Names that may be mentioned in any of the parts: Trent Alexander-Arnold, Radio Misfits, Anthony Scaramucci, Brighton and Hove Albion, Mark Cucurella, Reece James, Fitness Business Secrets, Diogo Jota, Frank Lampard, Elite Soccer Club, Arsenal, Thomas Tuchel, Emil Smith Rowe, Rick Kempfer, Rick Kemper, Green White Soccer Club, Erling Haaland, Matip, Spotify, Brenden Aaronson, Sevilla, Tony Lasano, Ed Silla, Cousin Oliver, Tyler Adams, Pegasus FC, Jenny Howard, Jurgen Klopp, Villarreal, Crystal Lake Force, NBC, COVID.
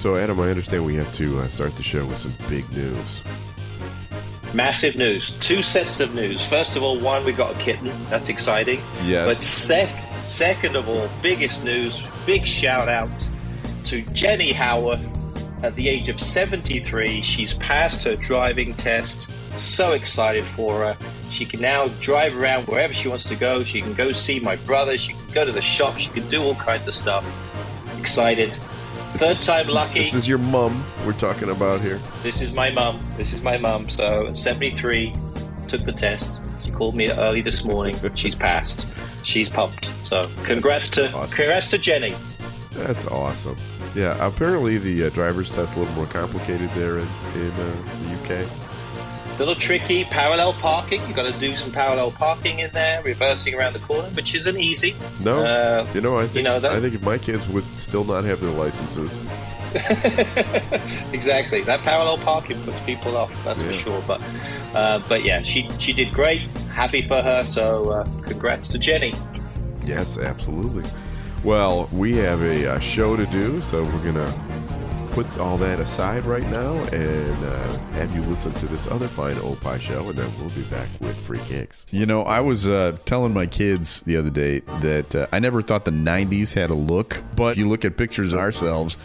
So, Adam, I understand we have to start the show with some big news. Massive news. Two sets of news. First of all, one, we got a kitten. That's exciting. Yes. But second of all, biggest news, big shout-out to Jenny Howard. At the age of 73, she's passed her driving test. So excited for her. She can now drive around wherever she wants to go. She can go see my brother. She can go to the shop. She can do all kinds of stuff. Excited. Third time lucky. This is your mum we're talking about here. This is my mum. So at 73, took the test. She called me early this morning. She's passed. She's pumped. So congrats to Jenny. That's awesome. Yeah, apparently the driver's test is a little more complicated there in the UK. A little tricky. Parallel parking. You've got to do some parallel parking in there, reversing around the corner, which isn't easy. No. I think if my kids would still not have their licenses. Exactly. That parallel parking puts people off, that's for sure. But yeah, she did great. Happy for her. So congrats to Jenny. Yes, absolutely. Well, we have a show to do, so we're going to put all that aside right now and have you listen to this other fine Old Pie show, and then we'll be back with free kicks. You know, I was telling my kids the other day that I never thought the 90s had a look, but if you look at pictures of ourselves,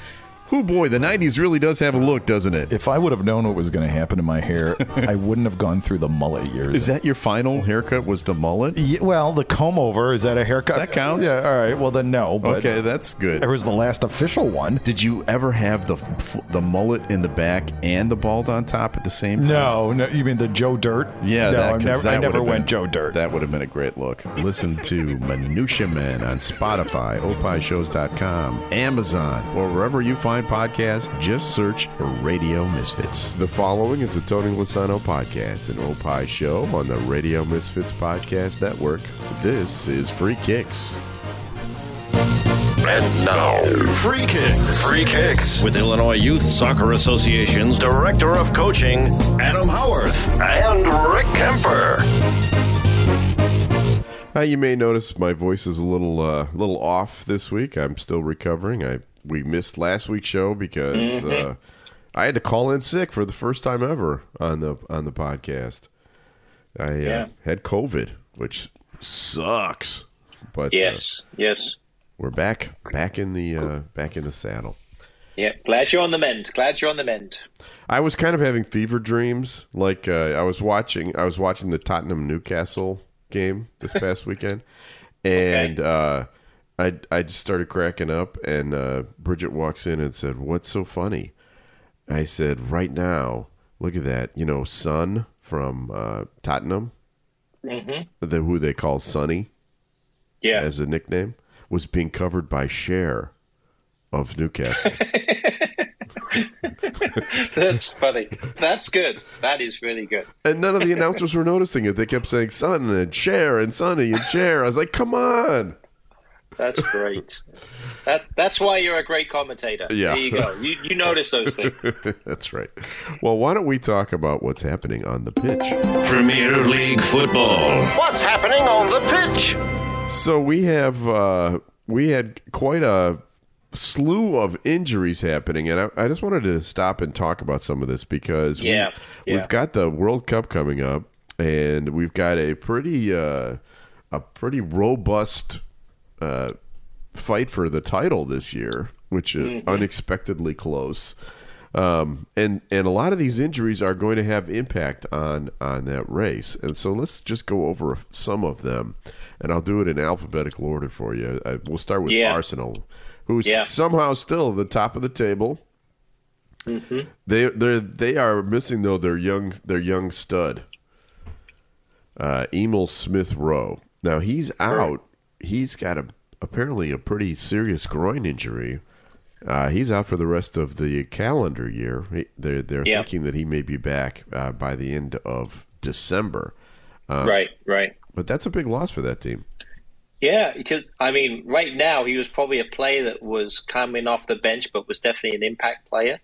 oh boy, the 90s really does have a look, doesn't it? If I would have known what was going to happen to my hair, I wouldn't have gone through the mullet years. Is that your final haircut was the mullet? Yeah, well, the comb over, is that a haircut? That counts? Yeah, all right. Well, then no. But okay, that's good. It was the last official one. Did you ever have the mullet in the back and the bald on top at the same time? No. You mean the Joe Dirt? Yeah, I never went Joe Dirt. That would have been a great look. Listen to Minutia Men on Spotify, opishows.com, Amazon, or wherever you find podcast, just search for Radio Misfits. The following is the Tony Lasano podcast, an Old Pie show on the Radio Misfits podcast network. This is Free Kicks. And now, Free Kicks. Free Kicks with Illinois Youth Soccer Association's Director of Coaching, Adam Howarth, and Rick Kemper. You may notice my voice is a little off this week. I'm still recovering. We missed last week's show because I had to call in sick for the first time ever on the podcast. I had COVID, which sucks. But yes, we're back in the saddle. Yeah, glad you're on the mend. I was kind of having fever dreams. Like I was watching the Tottenham Newcastle game this past weekend, and. Okay. I just started cracking up, and Bridget walks in and said, "What's so funny?" I said, "Right now, look at that, Son from Tottenham, who they call Sonny, as a nickname, was being covered by Cher of Newcastle." That's funny. That's good. That is really good. And none of the announcers were noticing it. They kept saying Son and Cher and Sonny and Cher. I was like, "Come on." That's great. That's why you're a great commentator. Yeah. There you go. You notice those things. That's right. Well, why don't we talk about what's happening on the pitch? Premier League football. What's happening on the pitch? So we have we had quite a slew of injuries happening, and I just wanted to stop and talk about some of this because we've got the World Cup coming up, and we've got a pretty robust fight for the title this year, which is unexpectedly close, and a lot of these injuries are going to have impact on that race. And so let's just go over some of them, and I'll do it in alphabetical order for you. We'll start with Arsenal, who's somehow still at the top of the table. They are missing though their young stud, Emil Smith Rowe. Now he's out. He's got apparently a pretty serious groin injury. He's out for the rest of the calendar year. They're thinking that he may be back by the end of December. Right. But that's a big loss for that team. Yeah, because, right now he was probably a player that was coming off the bench but was definitely an impact player,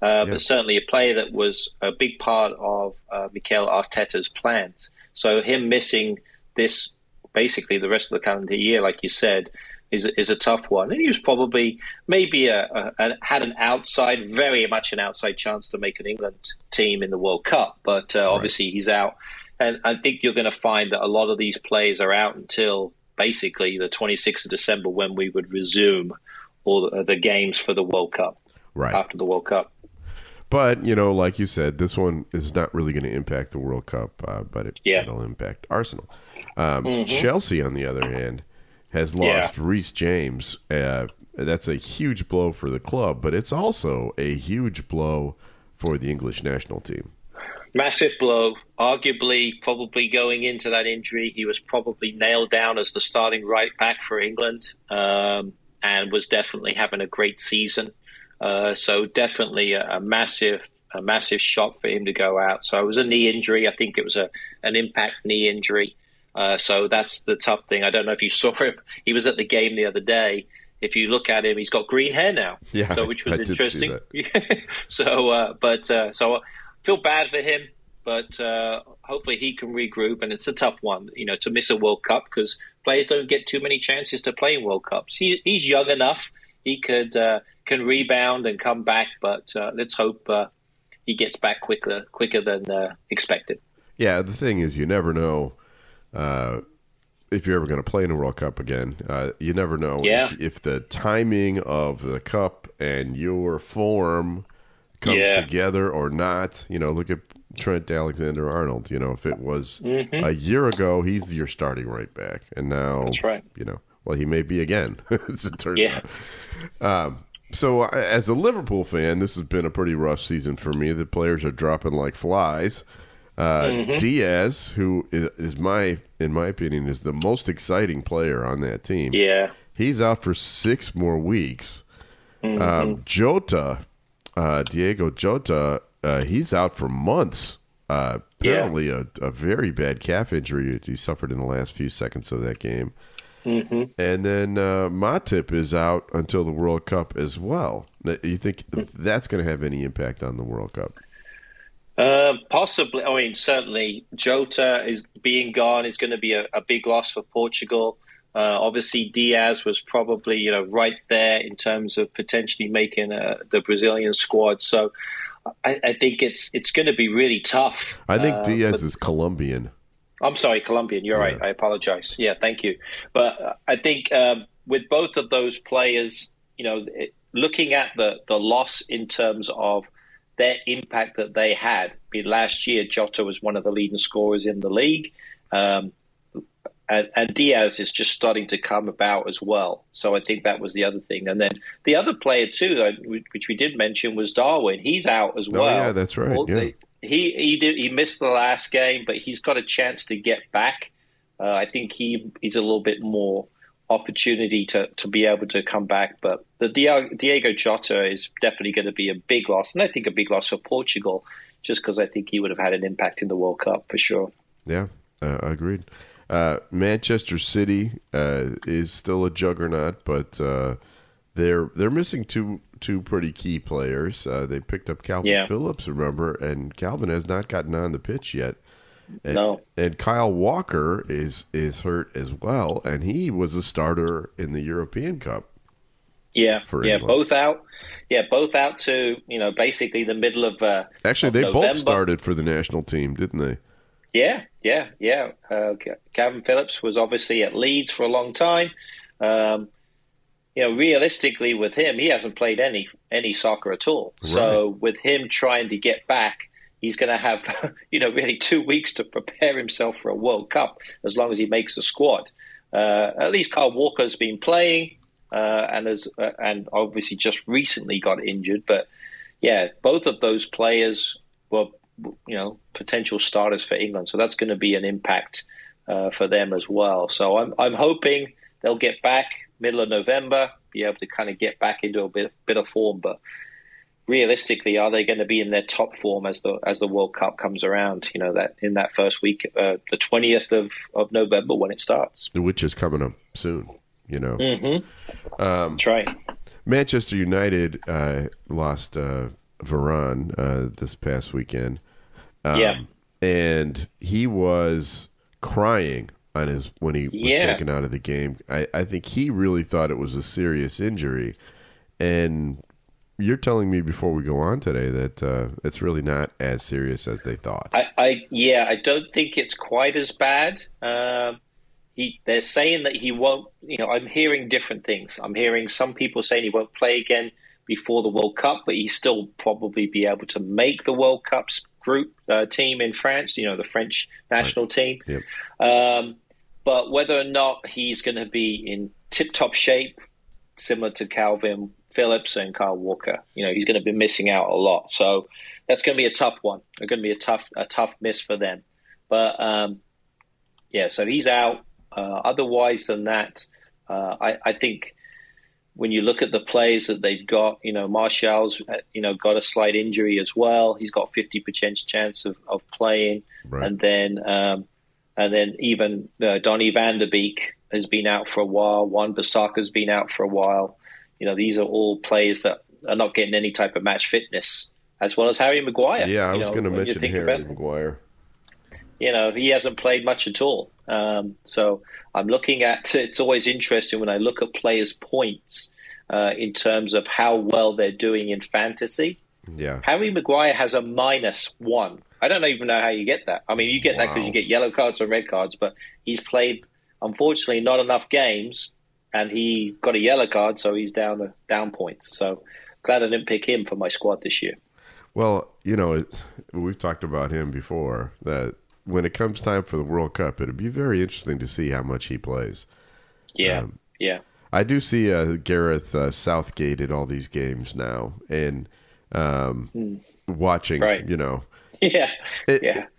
but certainly a player that was a big part of Mikel Arteta's plans. So him missing this basically the rest of the calendar year, like you said, is a tough one. And he was probably maybe had an outside, very much an outside chance to make an England team in the World Cup. But obviously he's out. And I think you're going to find that a lot of these players are out until basically the 26th of December when we would resume all the games for the World Cup, right after the World Cup. But, you know, like you said, this one is not really going to impact the World Cup, but it'll impact Arsenal. Chelsea, on the other hand, has lost Reece James. That's a huge blow for the club, but it's also a huge blow for the English national team. Massive blow. Arguably, probably going into that injury, he was probably nailed down as the starting right back for England, and was definitely having a great season. So definitely a massive shock for him to go out. So it was a knee injury. I think it was an impact knee injury. So that's the tough thing. I don't know if you saw him. He was at the game the other day. If you look at him, he's got green hair now. Yeah, so, which was interesting. So, so I feel bad for him, but hopefully he can regroup. And it's a tough one, you know, to miss a World Cup because players don't get too many chances to play in World Cups. He's young enough. He could can rebound and come back, but let's hope he gets back quicker than expected. Yeah, the thing is, you never know if you're ever going to play in a World Cup again. You never know if the timing of the Cup and your form comes together or not. You know, look at Trent Alexander-Arnold. You know, if it was a year ago, he's your starting right back, and now that's right. You know. Well, he may be again, as it turns out. So as a Liverpool fan, this has been a pretty rough season for me. The players are dropping like flies. Diaz, who is in my opinion, is the most exciting player on that team. Yeah. He's out for 6 more weeks. Jota, Diogo Jota, he's out for months. Apparently a very bad calf injury he suffered in the last few seconds of that game. And then Matip is out until the World Cup as well. You think that's going to have any impact on the World Cup? Possibly. I mean, certainly Jota is being gone is going to be a big loss for Portugal. Obviously, Diaz was probably right there in terms of potentially making the Brazilian squad. So I think it's going to be really tough. I think Diaz is Colombian. I'm sorry, Colombian. You're right. I apologize. Yeah, thank you. But I think with both of those players, looking at the loss in terms of their impact that they had. I mean, last year, Jota was one of the leading scorers in the league. And Diaz is just starting to come about as well. So I think that was the other thing. And then the other player, too, which we did mention, was Darwin. He's out as well. Yeah, that's right. He missed the last game, but he's got a chance to get back. I think he's a little bit more opportunity to be able to come back. But the Diogo Jota is definitely going to be a big loss, and I think a big loss for Portugal, just because I think he would have had an impact in the World Cup for sure. Yeah, agreed. Manchester City is still a juggernaut, but they're missing two pretty key players. They picked up Calvin Phillips, remember, and Calvin has not gotten on the pitch yet. And Kyle Walker is hurt as well, and he was a starter in the European Cup. England. Both out. Yeah, both out to basically the middle of actually, they November. Both started for the national team, didn't they? Yeah. Calvin Phillips was obviously at Leeds for a long time. Realistically with him, he hasn't played any soccer at all. Right. So with him trying to get back, he's going to have, really 2 weeks to prepare himself for a World Cup as long as he makes the squad. At least Kyle Walker's been playing and obviously just recently got injured. But, yeah, both of those players were, potential starters for England. So that's going to be an impact for them as well. So I'm hoping they'll get back middle of November, be able to kind of get back into a bit of form. But realistically, are they going to be in their top form as the World Cup comes around? That in that first week, the 20th of November when it starts, which is coming up soon. That's right. Manchester United lost Varane this past weekend, and he was crying on his when he was taken out of the game. I think he really thought it was a serious injury. And you're telling me before we go on today that it's really not as serious as they thought. I don't think it's quite as bad. They're saying that he won't, I'm hearing different things. I'm hearing some people saying he won't play again before the World Cup, but he still probably be able to make the World Cup's group team in France, the French national team. Yep. But whether or not he's going to be in tip-top shape, similar to Calvin Phillips and Kyle Walker, he's going to be missing out a lot. So that's going to be a tough one. It's going to be a tough miss for them. But, so he's out. Otherwise than that, I think when you look at the players that they've got, Martial's, got a slight injury as well. He's got 50% chance of playing. Right. And then even Donny Vanderbeek has been out for a while. Wan-Bissaka's been out for a while. These are all players that are not getting any type of match fitness, as well as Harry Maguire. Yeah, I was going to mention Harry Maguire. He hasn't played much at all. So I'm looking at, it's always interesting when I look at players' points in terms of how well they're doing in fantasy. Yeah. Harry Maguire has a -1. I don't even know how you get that. I mean, you get that because you get yellow cards and red cards, but he's played, unfortunately, not enough games, and he got a yellow card, so he's down points. So glad I didn't pick him for my squad this year. Well, we've talked about him before, that when it comes time for the World Cup, it'll be very interesting to see how much he plays. Yeah, I do see Gareth Southgate in all these games now, and watching, right. Yeah,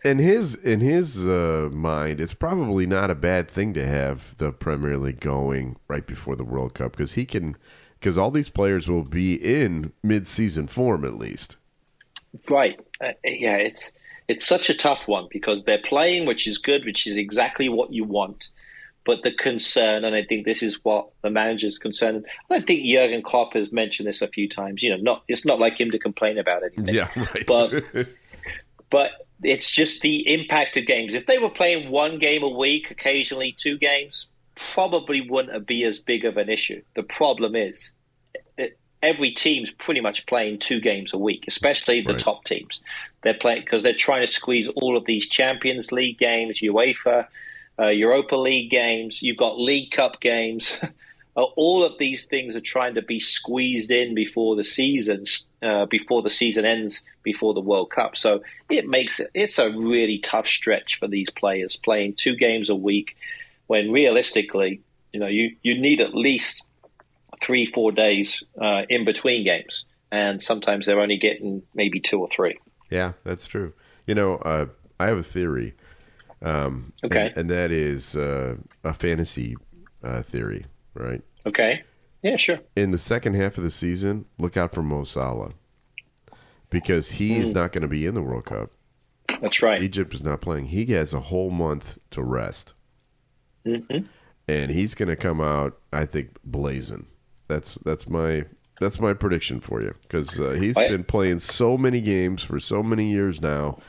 In his mind, it's probably not a bad thing to have the Premier League going right before the World Cup, because because all these players will be in mid-season form at least. Right. It's such a tough one because they're playing, which is good, which is exactly what you want. But the concern, and I think this is what the manager's concerned, and I think Jurgen Klopp has mentioned this a few times, it's not like him to complain about anything. Yeah, right. But it's just the impact of games. If they were playing one game a week, occasionally two games, probably wouldn't be as big of an issue. The problem is every team's pretty much playing two games a week, especially the top teams. They're playing because they're trying to squeeze all of these Champions League games, UEFA, Europa League games. You've got League Cup games. All of these things are trying to be squeezed in before the season ends, before the World Cup. So it's a really tough stretch for these players playing two games a week, when realistically, you need at least 3-4 days in between games, and sometimes they're only getting maybe 2 or 3. Yeah, that's true. I have a theory, and that is a fantasy theory, right? Okay, yeah, sure. In the second half of the season, look out for Mo Salah, because he is not going to be in the World Cup. That's right. Egypt is not playing. He has a whole month to rest, and he's going to come out, I think, blazing. That's my prediction for you, because he's been playing so many games for so many years now.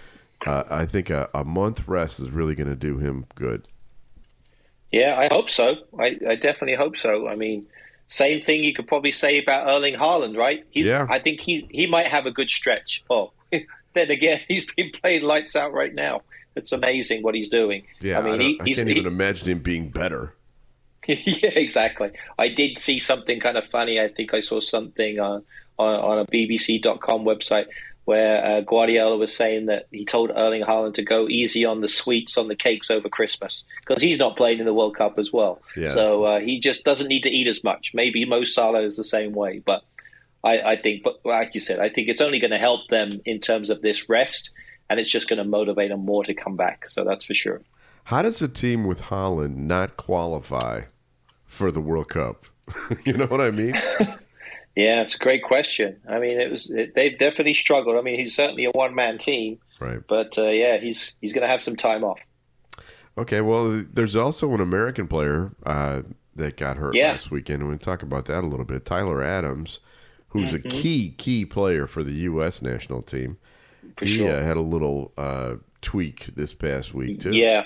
I think a month rest is really going to do him good. Yeah, I hope so. I definitely hope so. I mean, same thing you could probably say about Erling Haaland, right? I think he might have a good stretch. Oh, then again, he's been playing lights out right now. It's amazing what he's doing. Yeah, I can't even imagine him being better. Yeah, exactly. I did see something kind of funny. I think I saw something on a BBC.com website where Guardiola was saying that he told Erling Haaland to go easy on the sweets, on the cakes over Christmas, because he's not playing in the World Cup as well. Yeah. So he just doesn't need to eat as much. Maybe Mo Salah is the same way. But I think, but like you said, I think it's only going to help them in terms of this rest, and it's just going to motivate them more to come back. So that's for sure. How does a team with Haaland not qualify for the World Cup? You know what I mean? Yeah, it's a great question. I mean, they've definitely struggled. I mean, he's certainly a one-man team, right? But he's going to have some time off. Okay, well, there's also an American player that got hurt last weekend, and we'll talk about that a little bit. Tyler Adams, who's a key player for the U.S. national team, for sure. Had a little tweak this past week too. Yeah.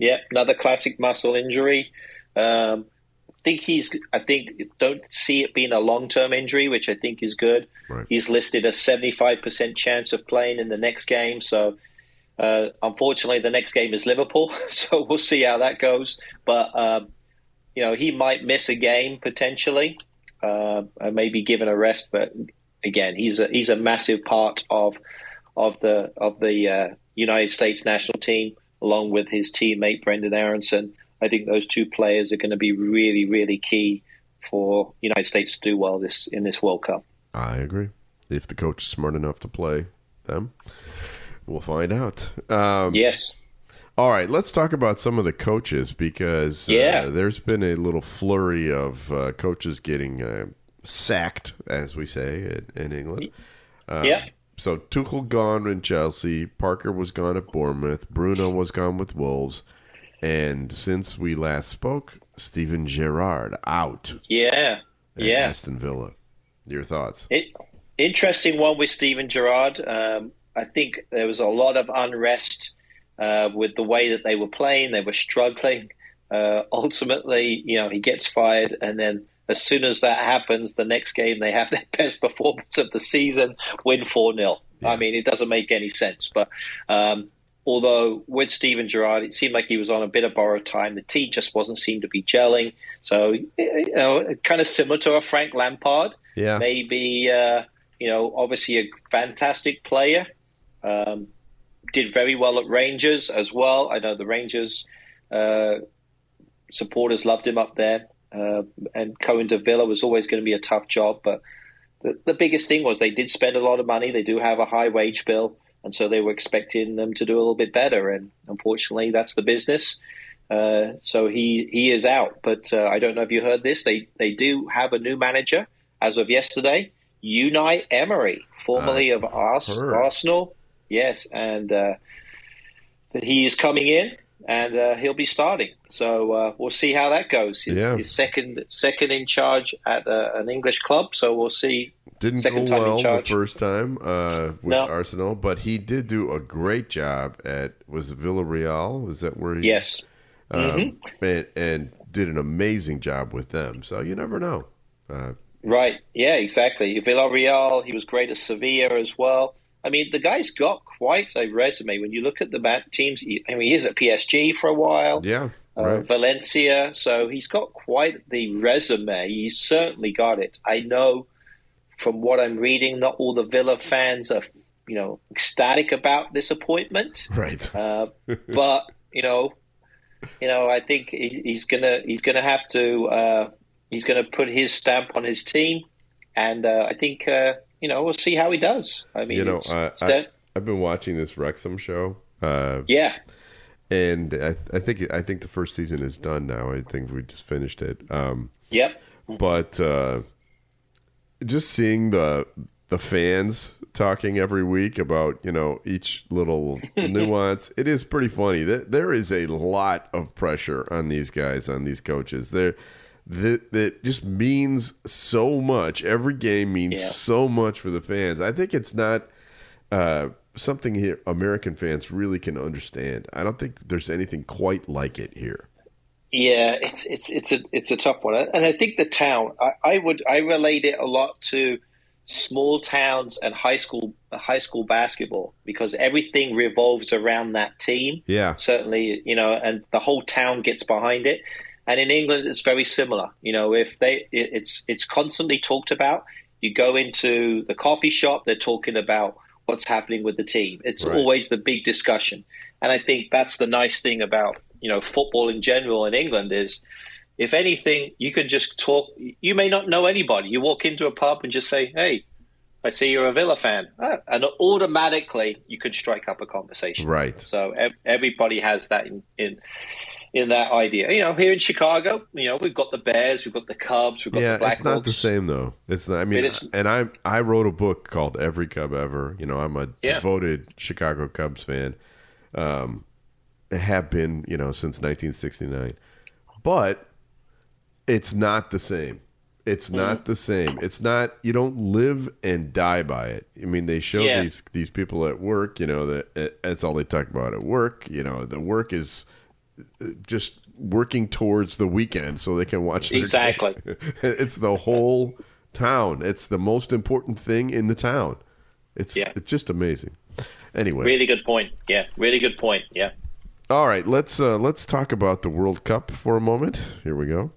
Yep, another classic muscle injury. I think don't see it being a long-term injury, which I think is good. Right. He's listed a 75% chance of playing in the next game. So, unfortunately, the next game is Liverpool. So we'll see how that goes. But, he might miss a game potentially. Maybe given a rest. But again, he's a massive part of the United States national team, along with his teammate Brenden Aaronson. I think those two players are going to be really, really key for the United States to do well in this World Cup. I agree. If the coach is smart enough to play them, we'll find out. Yes. All right, let's talk about some of the coaches because there's been a little flurry of coaches getting sacked, as we say, in England. So Tuchel gone in Chelsea, Parker was gone at Bournemouth, Bruno was gone with Wolves. And since we last spoke, Steven Gerrard out. Yeah. Aston Villa. Your thoughts? Interesting one with Steven Gerrard. I think there was a lot of unrest with the way that they were playing. They were struggling. Ultimately, he gets fired. And then as soon as that happens, the next game they have their best performance of the season, win 4-0. Yeah. I mean, it doesn't make any sense. But... although with Steven Gerrard, it seemed like he was on a bit of borrowed time. The team just seemed to be gelling. So, kind of similar to a Frank Lampard. Yeah. Maybe, obviously a fantastic player. Did very well at Rangers as well. I know the Rangers supporters loved him up there. And going to Villa was always going to be a tough job. But the biggest thing was they did spend a lot of money. They do have a high wage bill. And so they were expecting them to do a little bit better. And unfortunately, that's the business. So he is out. But I don't know if you heard this. They do have a new manager as of yesterday, Unai Emery, formerly of Arsenal. Yes, and that he is coming in and he'll be starting. So we'll see how that goes. His second in charge at an English club. So we'll see. Didn't Second go well the first time with Arsenal, but he did do a great job at Villarreal. Is that where he? Yes. And did an amazing job with them. So you never know. Right. Yeah. Exactly. Villarreal. He was great at Sevilla as well. I mean, the guy's got quite a resume when you look at the teams. He is at PSG for a while. Yeah. Right. Valencia. So he's got quite the resume. He's certainly got it. I know. From what I'm reading, not all the Villa fans are, ecstatic about this appointment. Right. But I think he's gonna put his stamp on his team, and I think we'll see how he does. I mean, I've been watching this Wrexham show. And I think the first season is done now. I think we just finished it. But. Just seeing the fans talking every week about each little nuance, it is pretty funny. There is a lot of pressure on these guys, on these coaches. That just means so much. Every game means so much for the fans. I think it's not something here American fans really can understand. I don't think there's anything quite like it here. Yeah, it's a tough one, and I think the town. I relate it a lot to small towns and high school basketball because everything revolves around that team. Yeah, certainly, and the whole town gets behind it. And in England, it's very similar. It's constantly talked about. You go into the coffee shop, they're talking about what's happening with the team. It's always the big discussion, and I think that's the nice thing about. Football in general in England is, if anything, you can just talk. You may not know anybody. You walk into a pub and just say, hey, I see you're a Villa fan. And automatically you can strike up a conversation. Right. So everybody has that in that idea. Here in Chicago, we've got the Bears, we've got the Cubs, we've got the Blackhawks. It's not the same, though. It's not. I mean, and I wrote a book called Every Cub Ever. I'm a devoted Chicago Cubs fan. Have been, since 1969. But it's not the same. It's not the same. It's not, you don't live and die by it. I mean, they show these people at work, that's all they talk about at work. The work is just working towards the weekend so they can watch their exactly game. It's the whole town. It's the most important thing in the town. It's just amazing. Anyway, really good point. Yeah, really good point. Yeah. All right, let's talk about the World Cup for a moment. Here we go.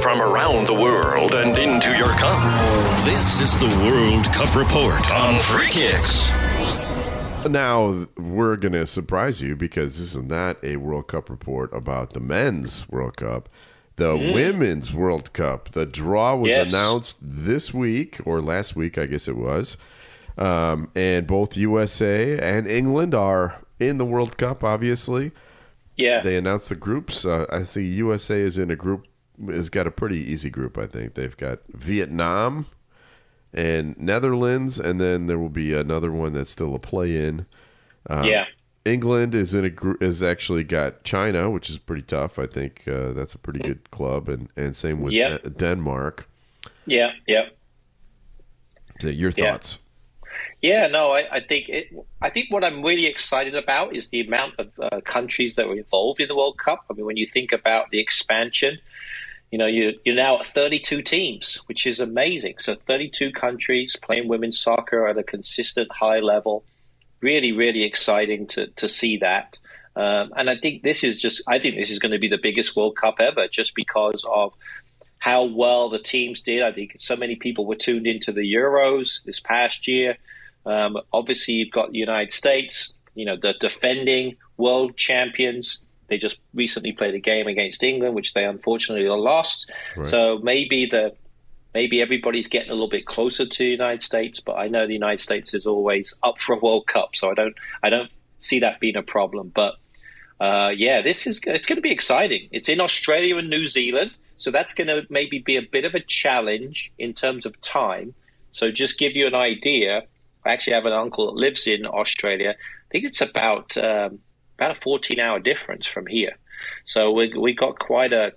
From around the world and into your cup, this is the World Cup Report on Free Kicks. Now, we're going to surprise you because this is not a World Cup report about the men's World Cup. The Women's World Cup, the draw was announced this week, or last week, I guess it was. And both USA and England are in the World Cup, obviously. Yeah. They announced the groups. I see USA is in a group, has got a pretty easy group, I think. They've got Vietnam and Netherlands, and then there will be another one that's still a play-in. England is in a group, is actually got China, which is pretty tough. I think that's a pretty good club, and same with Denmark. Yeah, yeah. So your thoughts? Yeah, no, I think what I'm really excited about is the amount of countries that were involved in the World Cup. I mean, when you think about the expansion, you know, you're now at 32 teams, which is amazing. So 32 countries playing women's soccer at a consistent high level. Really, really exciting to see that. And I think this is going to be the biggest World Cup ever just because of how well the teams did. I think so many people were tuned into the Euros this past year. Obviously, you've got the United States, you know, the defending world champions. They just recently played a game against England, which they unfortunately lost. Right. So maybe everybody's getting a little bit closer to the United States, but I know the United States is always up for a World Cup, so I don't see that being a problem. But it's going to be exciting. It's in Australia and New Zealand, so that's going to maybe be a bit of a challenge in terms of time. So just give you an idea, I actually have an uncle that lives in Australia. I think it's about a 14-hour difference from here, so we got quite a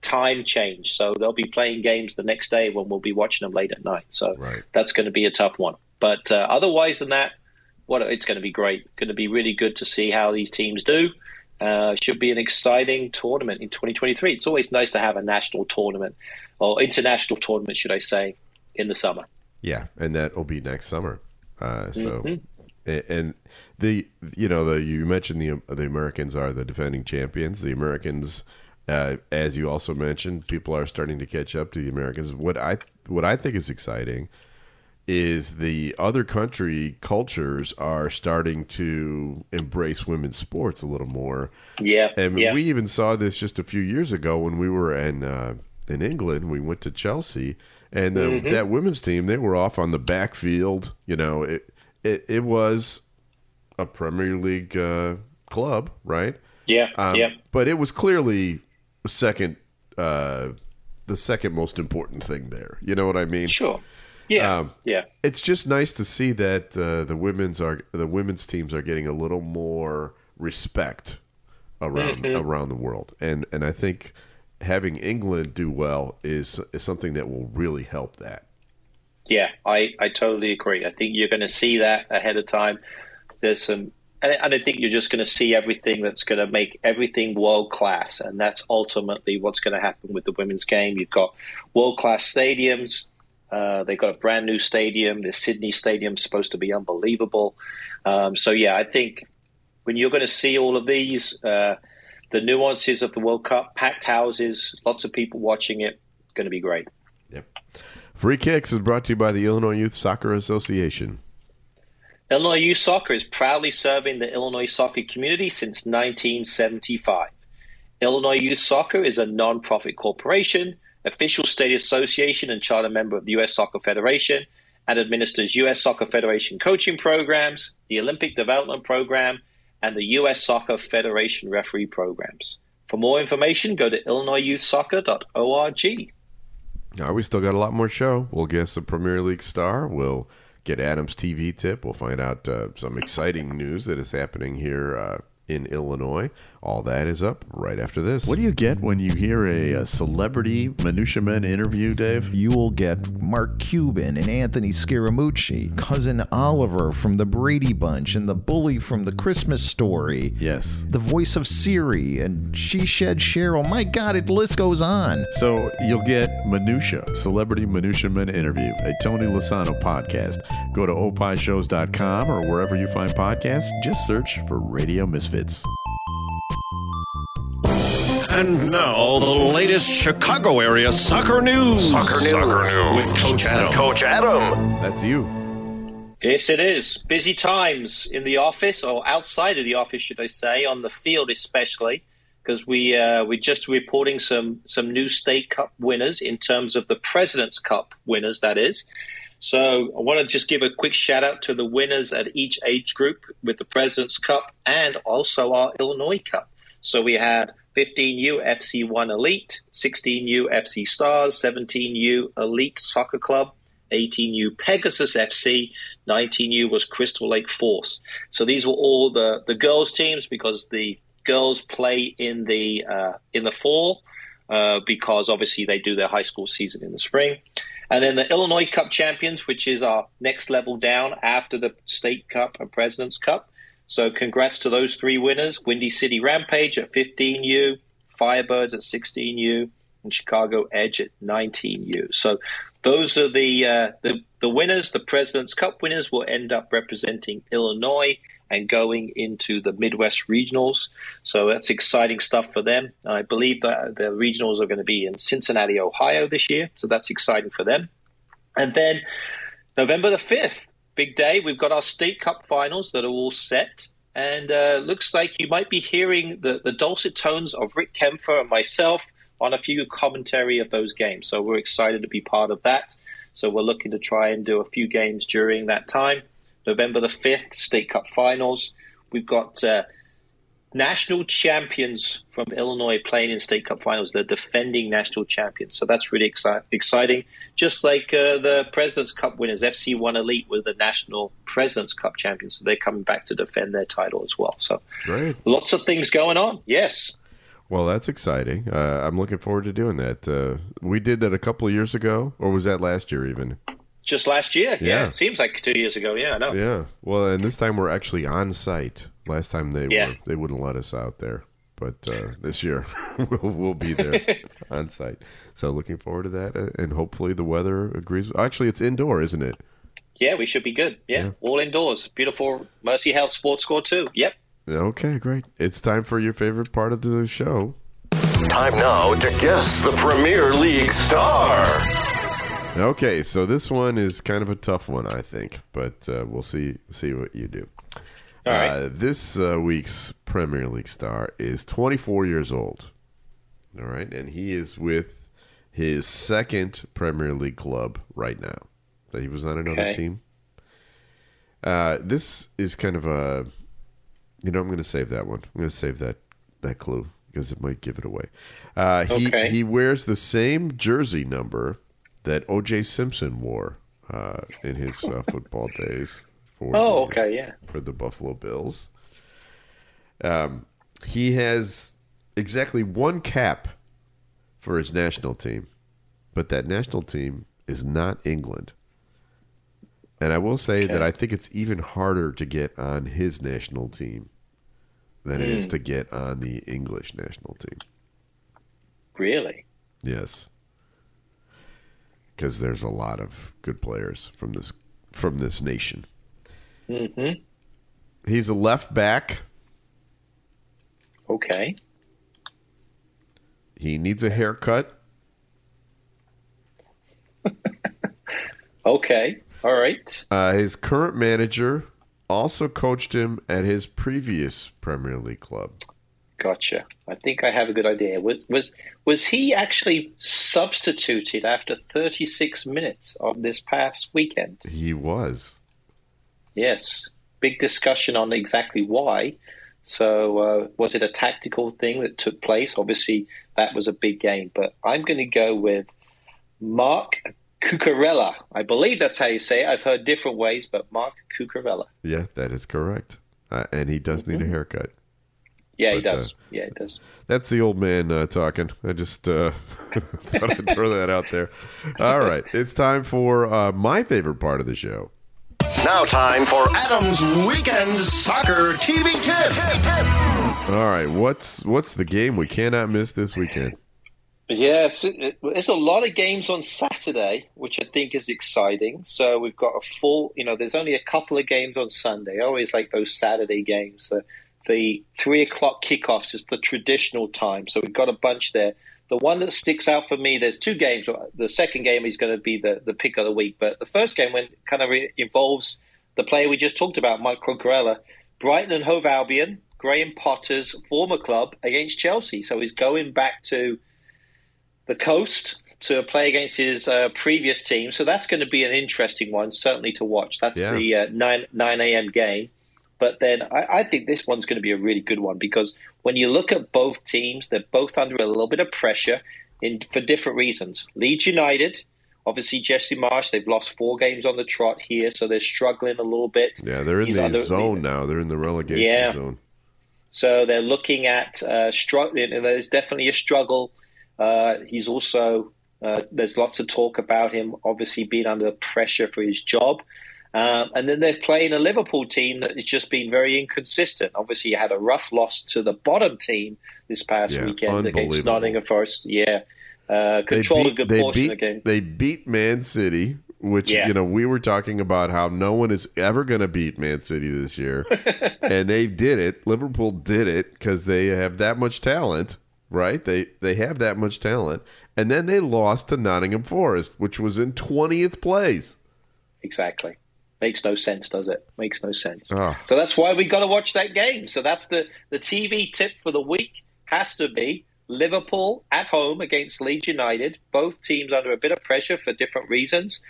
time change, so they'll be playing games the next day when we'll be watching them late at night. So that's going to be a tough one. But otherwise than that, it's going to be great. Going to be really good to see how these teams do. Should be an exciting tournament in 2023. It's always nice to have a national tournament, or international tournament, should I say, in the summer. Yeah, and that will be next summer. And you mentioned the Americans are the defending champions. The Americans. As you also mentioned, people are starting to catch up to the Americans. What I think is exciting is the other country cultures are starting to embrace women's sports a little more. Yeah, and we even saw this just a few years ago when we were in England. We went to Chelsea, and that women's team, they were off on the backfield. You know, it was a Premier League club, right? Yeah, but it was clearly the second most important thing there. You know what I mean? Sure. Yeah. It's just nice to see that the women's teams are getting a little more respect around the world, and I think having England do well is something that will really help that. Yeah, I totally agree. I think you're going to see that ahead of time. There's some. And I think you're just going to see everything that's going to make everything world-class, and that's ultimately what's going to happen with the women's game. You've got world-class stadiums. They've got a brand-new stadium. The Sydney Stadium's supposed to be unbelievable. I think when you're going to see all of these, the nuances of the World Cup, packed houses, lots of people watching it, going to be great. Yep. Free Kicks is brought to you by the Illinois Youth Soccer Association. Illinois Youth Soccer is proudly serving the Illinois soccer community since 1975. Illinois Youth Soccer is a non-profit corporation, official state association and charter member of the U.S. Soccer Federation, and administers U.S. Soccer Federation coaching programs, the Olympic Development Program, and the U.S. Soccer Federation referee programs. For more information, go to illinoisyouthsoccer.org. Now, we still got a lot more show. We'll guess the Premier League star. We'll get Adam's TV tip. We'll find out some exciting news that is happening here in Illinois. All that is up right after this. What do you get when you hear a celebrity Minutiamen interview, Dave? You will get Mark Cuban and Anthony Scaramucci, Cousin Oliver from the Brady Bunch and the bully from the Christmas Story. Yes. The voice of Siri and She Shed Cheryl. My God, the list goes on. So you'll get Minutia, Celebrity Minutiamen Interview, a Tony Lasano podcast. Go to opishows.com or wherever you find podcasts. Just search for Radio Misfits. And now, the latest Chicago area soccer news. With Coach Adam. That's you. Yes, it is. Busy times in the office, or outside of the office, should I say, on the field especially, because we're just reporting some new State Cup winners in terms of the President's Cup winners, that is. So I want to just give a quick shout-out to the winners at each age group with the President's Cup and also our Illinois Cup. So we had 15U FC1 Elite, 16U FC Stars, 17U Elite Soccer Club, 18U Pegasus FC, 19U was Crystal Lake Force. So these were all the girls' teams because the girls play in the fall because obviously they do their high school season in the spring. And then the Illinois Cup champions, which is our next level down after the State Cup and President's Cup. So congrats to those three winners, Windy City Rampage at 15U, Firebirds at 16U, and Chicago Edge at 19U. So those are the winners. The President's Cup winners will end up representing Illinois and going into the Midwest Regionals. So that's exciting stuff for them. I believe that the regionals are going to be in Cincinnati, Ohio this year. So that's exciting for them. And then November the 5th. Big day. We've got our State Cup finals that are all set. And looks like you might be hearing the dulcet tones of Rick Kempfer and myself on a few commentary of those games. So we're excited to be part of that. So we're looking to try and do a few games during that time. November the 5th, State Cup finals. We've got national champions from Illinois playing in State Cup finals. They're defending national champions. So that's really exciting. Just like the President's Cup winners, FC1 Elite were the national President's Cup champions. So they're coming back to defend their title as well. So great. Lots of things going on. Yes. Well, that's exciting. I'm looking forward to doing that. We did that a couple of years ago, or was that last year even? Just last year, yeah. It seems like 2 years ago, yeah, I know. Yeah, well, and this time we're actually on site. Last time they wouldn't let us out there, but this year we'll be there on site. So looking forward to that, and hopefully the weather agrees. Actually, it's indoor, isn't it? Yeah, we should be good. Yeah, all indoors. Beautiful Mercy Health Sports Score 2. Yep. Okay, great. It's time for your favorite part of the show. Time now to guess the Premier League star. Okay, so this one is kind of a tough one, I think, but we'll see what you do. All right. This week's Premier League star is 24 years old, all right, and he is with his second Premier League club right now. So he was on another team. This is kind of a, I'm going to save that one. I'm going to save that clue because it might give it away. He wears the same jersey number that O.J. Simpson wore in his football days for the Buffalo Bills. He has exactly one cap for his national team, but that national team is not England. And I will say that I think it's even harder to get on his national team than it is to get on the English national team. Really? Yes. Because there's a lot of good players from this nation. Mm-hmm. He's a left back. Okay. He needs a haircut. Okay. All right. His current manager also coached him at his previous Premier League club. Gotcha. I think I have a good idea. Was he actually substituted after 36 minutes of this past weekend? He was. Yes. Big discussion on exactly why. So was it a tactical thing that took place? Obviously, that was a big game. But I'm going to go with Mark Cucurella. I believe that's how you say it. I've heard different ways, but Mark Cucurella. Yeah, that is correct. And he does need a haircut. Yeah, but, he does. Yeah, he does. That's the old man talking. I just thought I'd throw that out there. All right. It's time for my favorite part of the show. Now time for Adam's Weekend Soccer TV Tip. All right. What's the game we cannot miss this weekend? Yeah, it's a lot of games on Saturday, which I think is exciting. So we've got a full, there's only a couple of games on Sunday. I always like those Saturday games. The 3 o'clock kickoffs is the traditional time. So we've got a bunch there. The one that sticks out for me, there's two games. The second game is going to be the pick of the week. But the first game involves the player we just talked about, Mark Cucurella, Brighton and Hove Albion, Graham Potter's former club against Chelsea. So he's going back to the coast to play against his previous team. So that's going to be an interesting one, certainly to watch. That's the 9 a.m. game. But then I think this one's going to be a really good one because when you look at both teams, they're both under a little bit of pressure for different reasons. Leeds United, obviously Jesse Marsh, they've lost 4 games on the trot here, so they're struggling a little bit. Yeah, they're in the zone now. They're in the relegation zone. So they're looking at struggling, and there's definitely a struggle. He's also there's lots of talk about him obviously being under pressure for his job. And then they're playing a Liverpool team that has just been very inconsistent. Obviously, you had a rough loss to the bottom team this past weekend against Nottingham Forest. Yeah, controlled a good portion of the game. They beat Man City, which we were talking about how no one is ever going to beat Man City this year, and they did it. Liverpool did it because they have that much talent, right? They have that much talent, and then they lost to Nottingham Forest, which was in 20th place. Exactly. Makes no sense, does it? Makes no sense. Oh. So that's why we got to watch that game. So that's the TV tip for the week has to be Liverpool at home against Leeds United. Both teams under a bit of pressure for different reasons.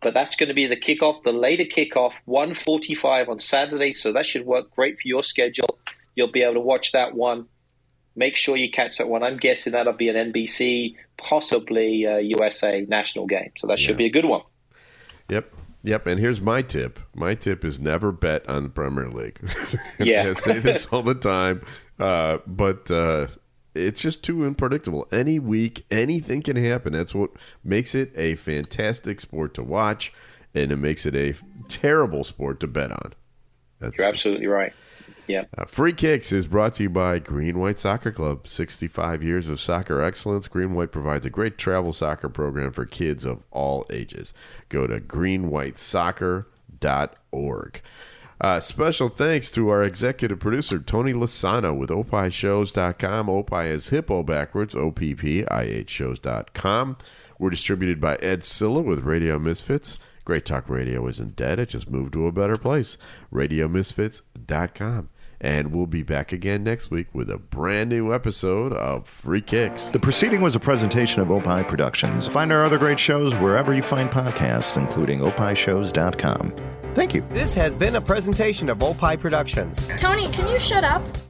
But that's going to be the kickoff, the later kickoff, 1:45 on Saturday. So that should work great for your schedule. You'll be able to watch that one. Make sure you catch that one. I'm guessing that'll be an NBC, possibly USA national game. So that should be a good one. Yep, and here's my tip. My tip is never bet on the Premier League. Yeah. I say this all the time, but it's just too unpredictable. Any week, anything can happen. That's what makes it a fantastic sport to watch, and it makes it a terrible sport to bet on. You're absolutely right. Yeah. Free Kicks is brought to you by Green White Soccer Club. 65 years of soccer excellence. Green White provides a great travel soccer program for kids of all ages. Go to greenwhitesoccer.org. Special thanks to our executive producer, Tony Lasano, with opishows.com. Opie is hippo backwards, oppih shows.com. We're distributed by Ed Silla with Radio Misfits. Great Talk Radio isn't dead. It just moved to a better place. RadioMisfits.com. And we'll be back again next week with a brand new episode of Free Kicks. The proceeding was a presentation of Opie Productions. Find our other great shows wherever you find podcasts, including opishows.com. Thank you. This has been a presentation of Opie Productions. Tony, can you shut up?